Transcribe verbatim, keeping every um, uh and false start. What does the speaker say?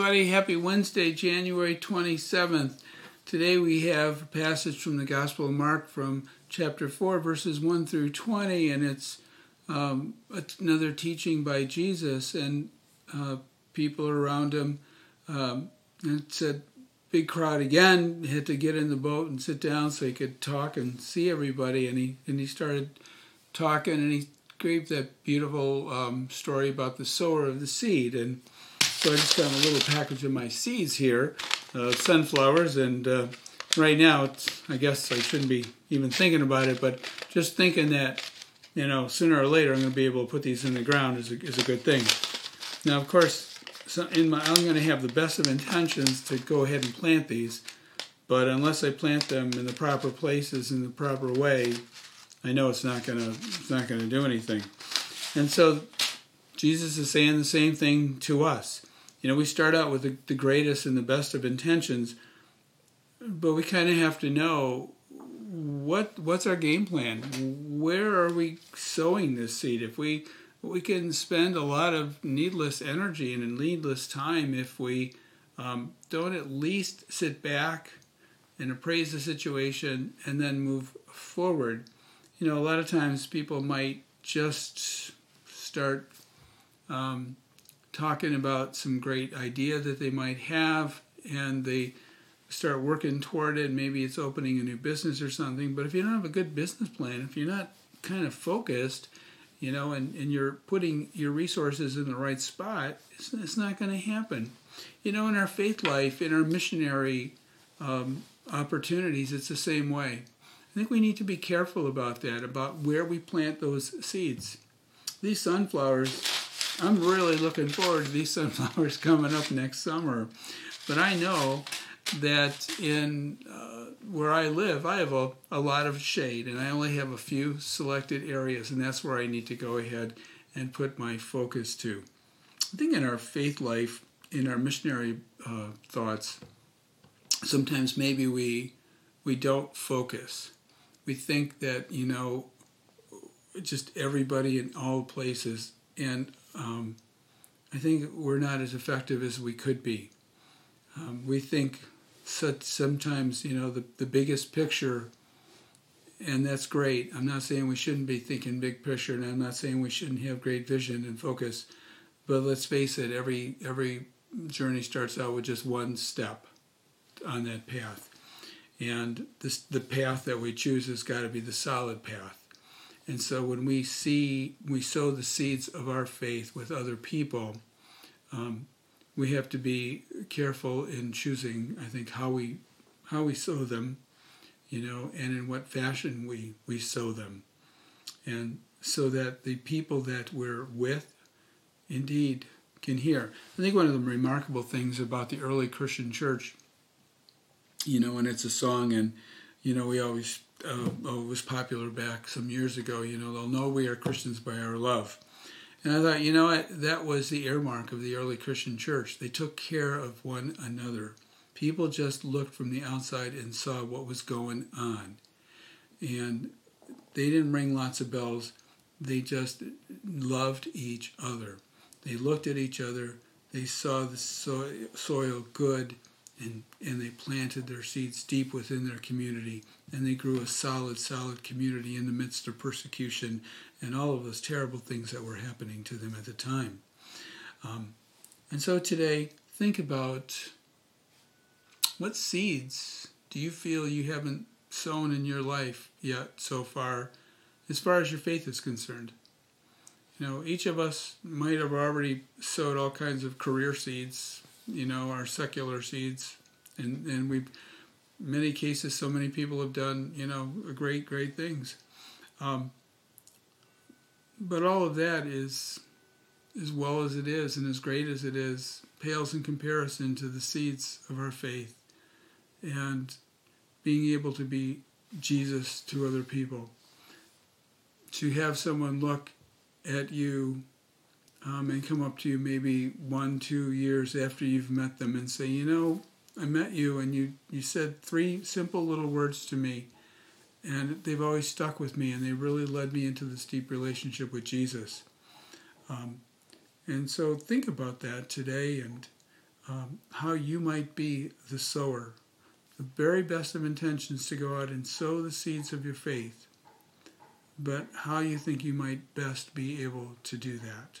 everybody. Happy Wednesday, January twenty-seventh. Today we have a passage from the Gospel of Mark from chapter four, verses one through twenty, and it's um, another teaching by Jesus, and uh, people around him. Um, and it said, big crowd again, had to get in the boat and sit down so he could talk and see everybody, and he, and he started talking, and he gave that beautiful um, story about the sower of the seed, and so I just got a little package of my seeds here, uh, sunflowers, and uh, right now, it's, I guess I shouldn't be even thinking about it, but just thinking that, you know, sooner or later I'm going to be able to put these in the ground is a, is a good thing. Now, of course, so in my, I'm going to have the best of intentions to go ahead and plant these, but unless I plant them in the proper places in the proper way, I know it's not going to it's not going to do anything. And so Jesus is saying the same thing to us. You know, we start out with the, the greatest and the best of intentions, but we kind of have to know what what's our game plan. Where are we sowing this seed? If we we can spend a lot of needless energy and needless time if we um, don't at least sit back and appraise the situation and then move forward. You know, a lot of times people might just start um, talking about some great idea that they might have, and they start working toward it. Maybe it's opening a new business or something. But if you don't have a good business plan, if you're not kind of focused, you know, and, and you're putting your resources in the right spot, it's, it's not going to happen. You know, in our faith life, in our missionary um, opportunities, it's the same way. I think we need to be careful about that, about where we plant those seeds. These sunflowers, I'm really looking forward to these sunflowers coming up next summer. But I know that in uh, where I live, I have a, a lot of shade, and I only have a few selected areas, and that's where I need to go ahead and put my focus to. I think in our faith life, in our missionary uh, thoughts, sometimes maybe we we don't focus. We think that, you know, just everybody in all places. And um, I think we're not as effective as we could be. Um, we think such sometimes, you know, the, the biggest picture, and that's great. I'm not saying we shouldn't be thinking big picture, and I'm not saying we shouldn't have great vision and focus. But let's face it, every every journey starts out with just one step on that path. And this, the path that we choose has got to be the solid path. And so when we see, we sow the seeds of our faith with other people, um, we have to be careful in choosing, I think, how we how we sow them, you know, and in what fashion we, we sow them. And so that the people that we're with indeed can hear. I think one of the remarkable things about the early Christian church, you know, and it's a song, and, you know, we always, uh, oh, it was popular back some years ago, you know, they'll know we are Christians by our love. And I thought, you know what, that was the earmark of the early Christian church. They took care of one another. People just looked from the outside and saw what was going on. And they didn't ring lots of bells. They just loved each other. They looked at each other. They saw the soil, soil good. And, and they planted their seeds deep within their community, and they grew a solid, solid community in the midst of persecution and all of those terrible things that were happening to them at the time. Um, and so today, think about what seeds do you feel you haven't sown in your life yet so far, as far as your faith is concerned. You know, each of us might have already sowed all kinds of career seeds, you know, our secular seeds, and, and we've, many cases, so many people have done, you know, great, great things. Um, but all of that is, as well as it is and as great as it is, pales in comparison to the seeds of our faith and being able to be Jesus to other people. To have someone look at you Um, and come up to you maybe one, two years after you've met them and say, you know, I met you and you, you said three simple little words to me, and they've always stuck with me, and they really led me into this deep relationship with Jesus. Um, and so think about that today, and um, how you might be the sower. The very best of intentions to go out and sow the seeds of your faith, but how you think you might best be able to do that.